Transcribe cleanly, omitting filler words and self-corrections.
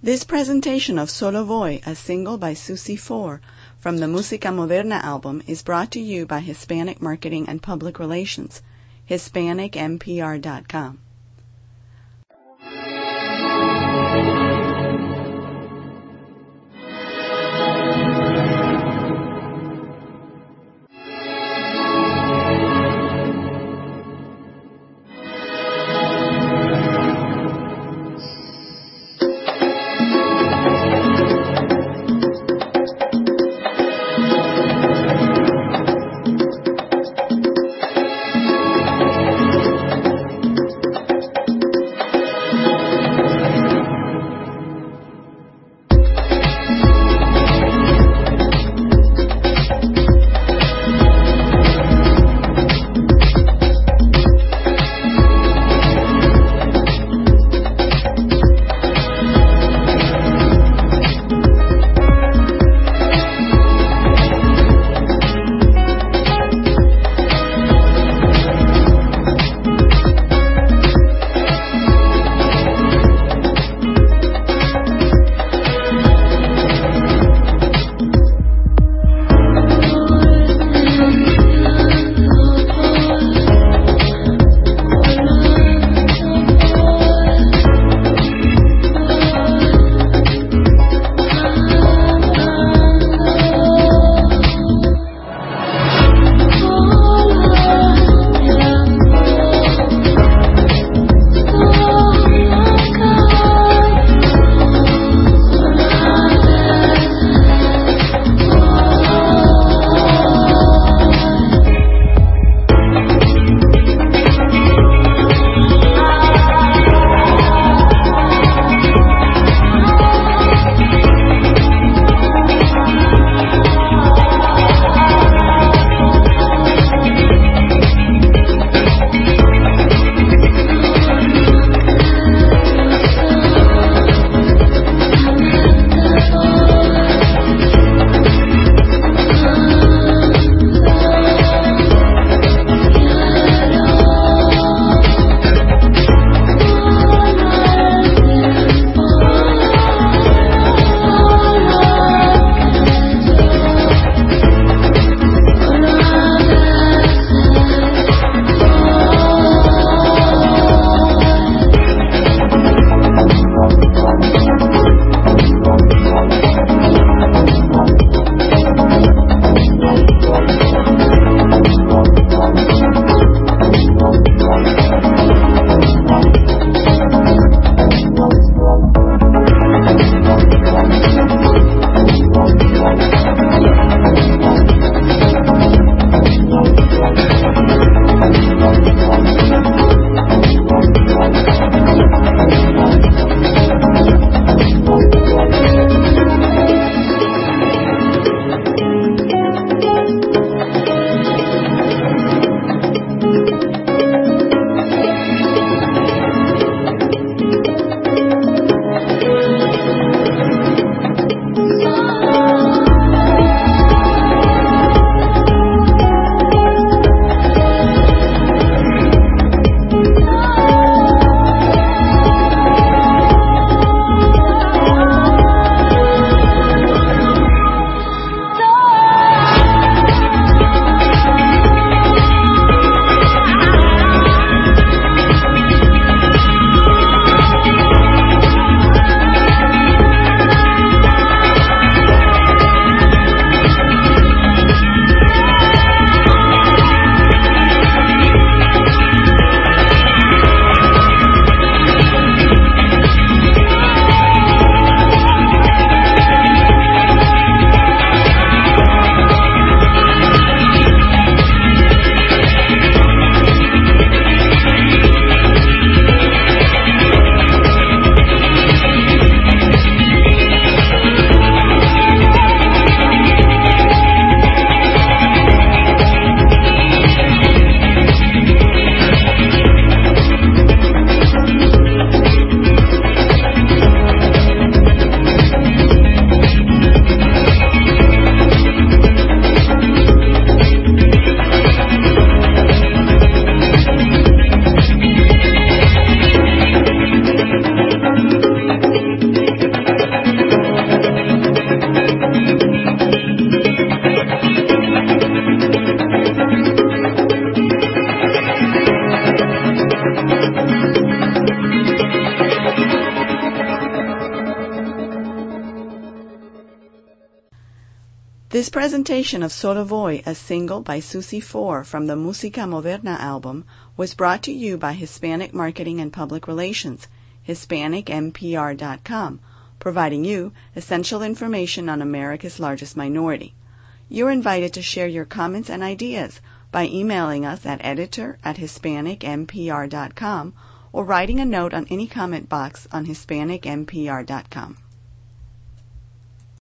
This presentation of Solo Voy, a single by Susie Four from the Musica Moderna album, is brought to you by Hispanic Marketing and Public Relations, HispanicMPR.com. This presentation of Solo Voi, a single by Susie Four from the Musica Moderna album, was brought to you by Hispanic Marketing and Public Relations, HispanicMPR.com, providing you essential information on America's largest minority. You're invited to share your comments and ideas by emailing us at editor@HispanicMPR.com or writing a note on any comment box on HispanicMPR.com.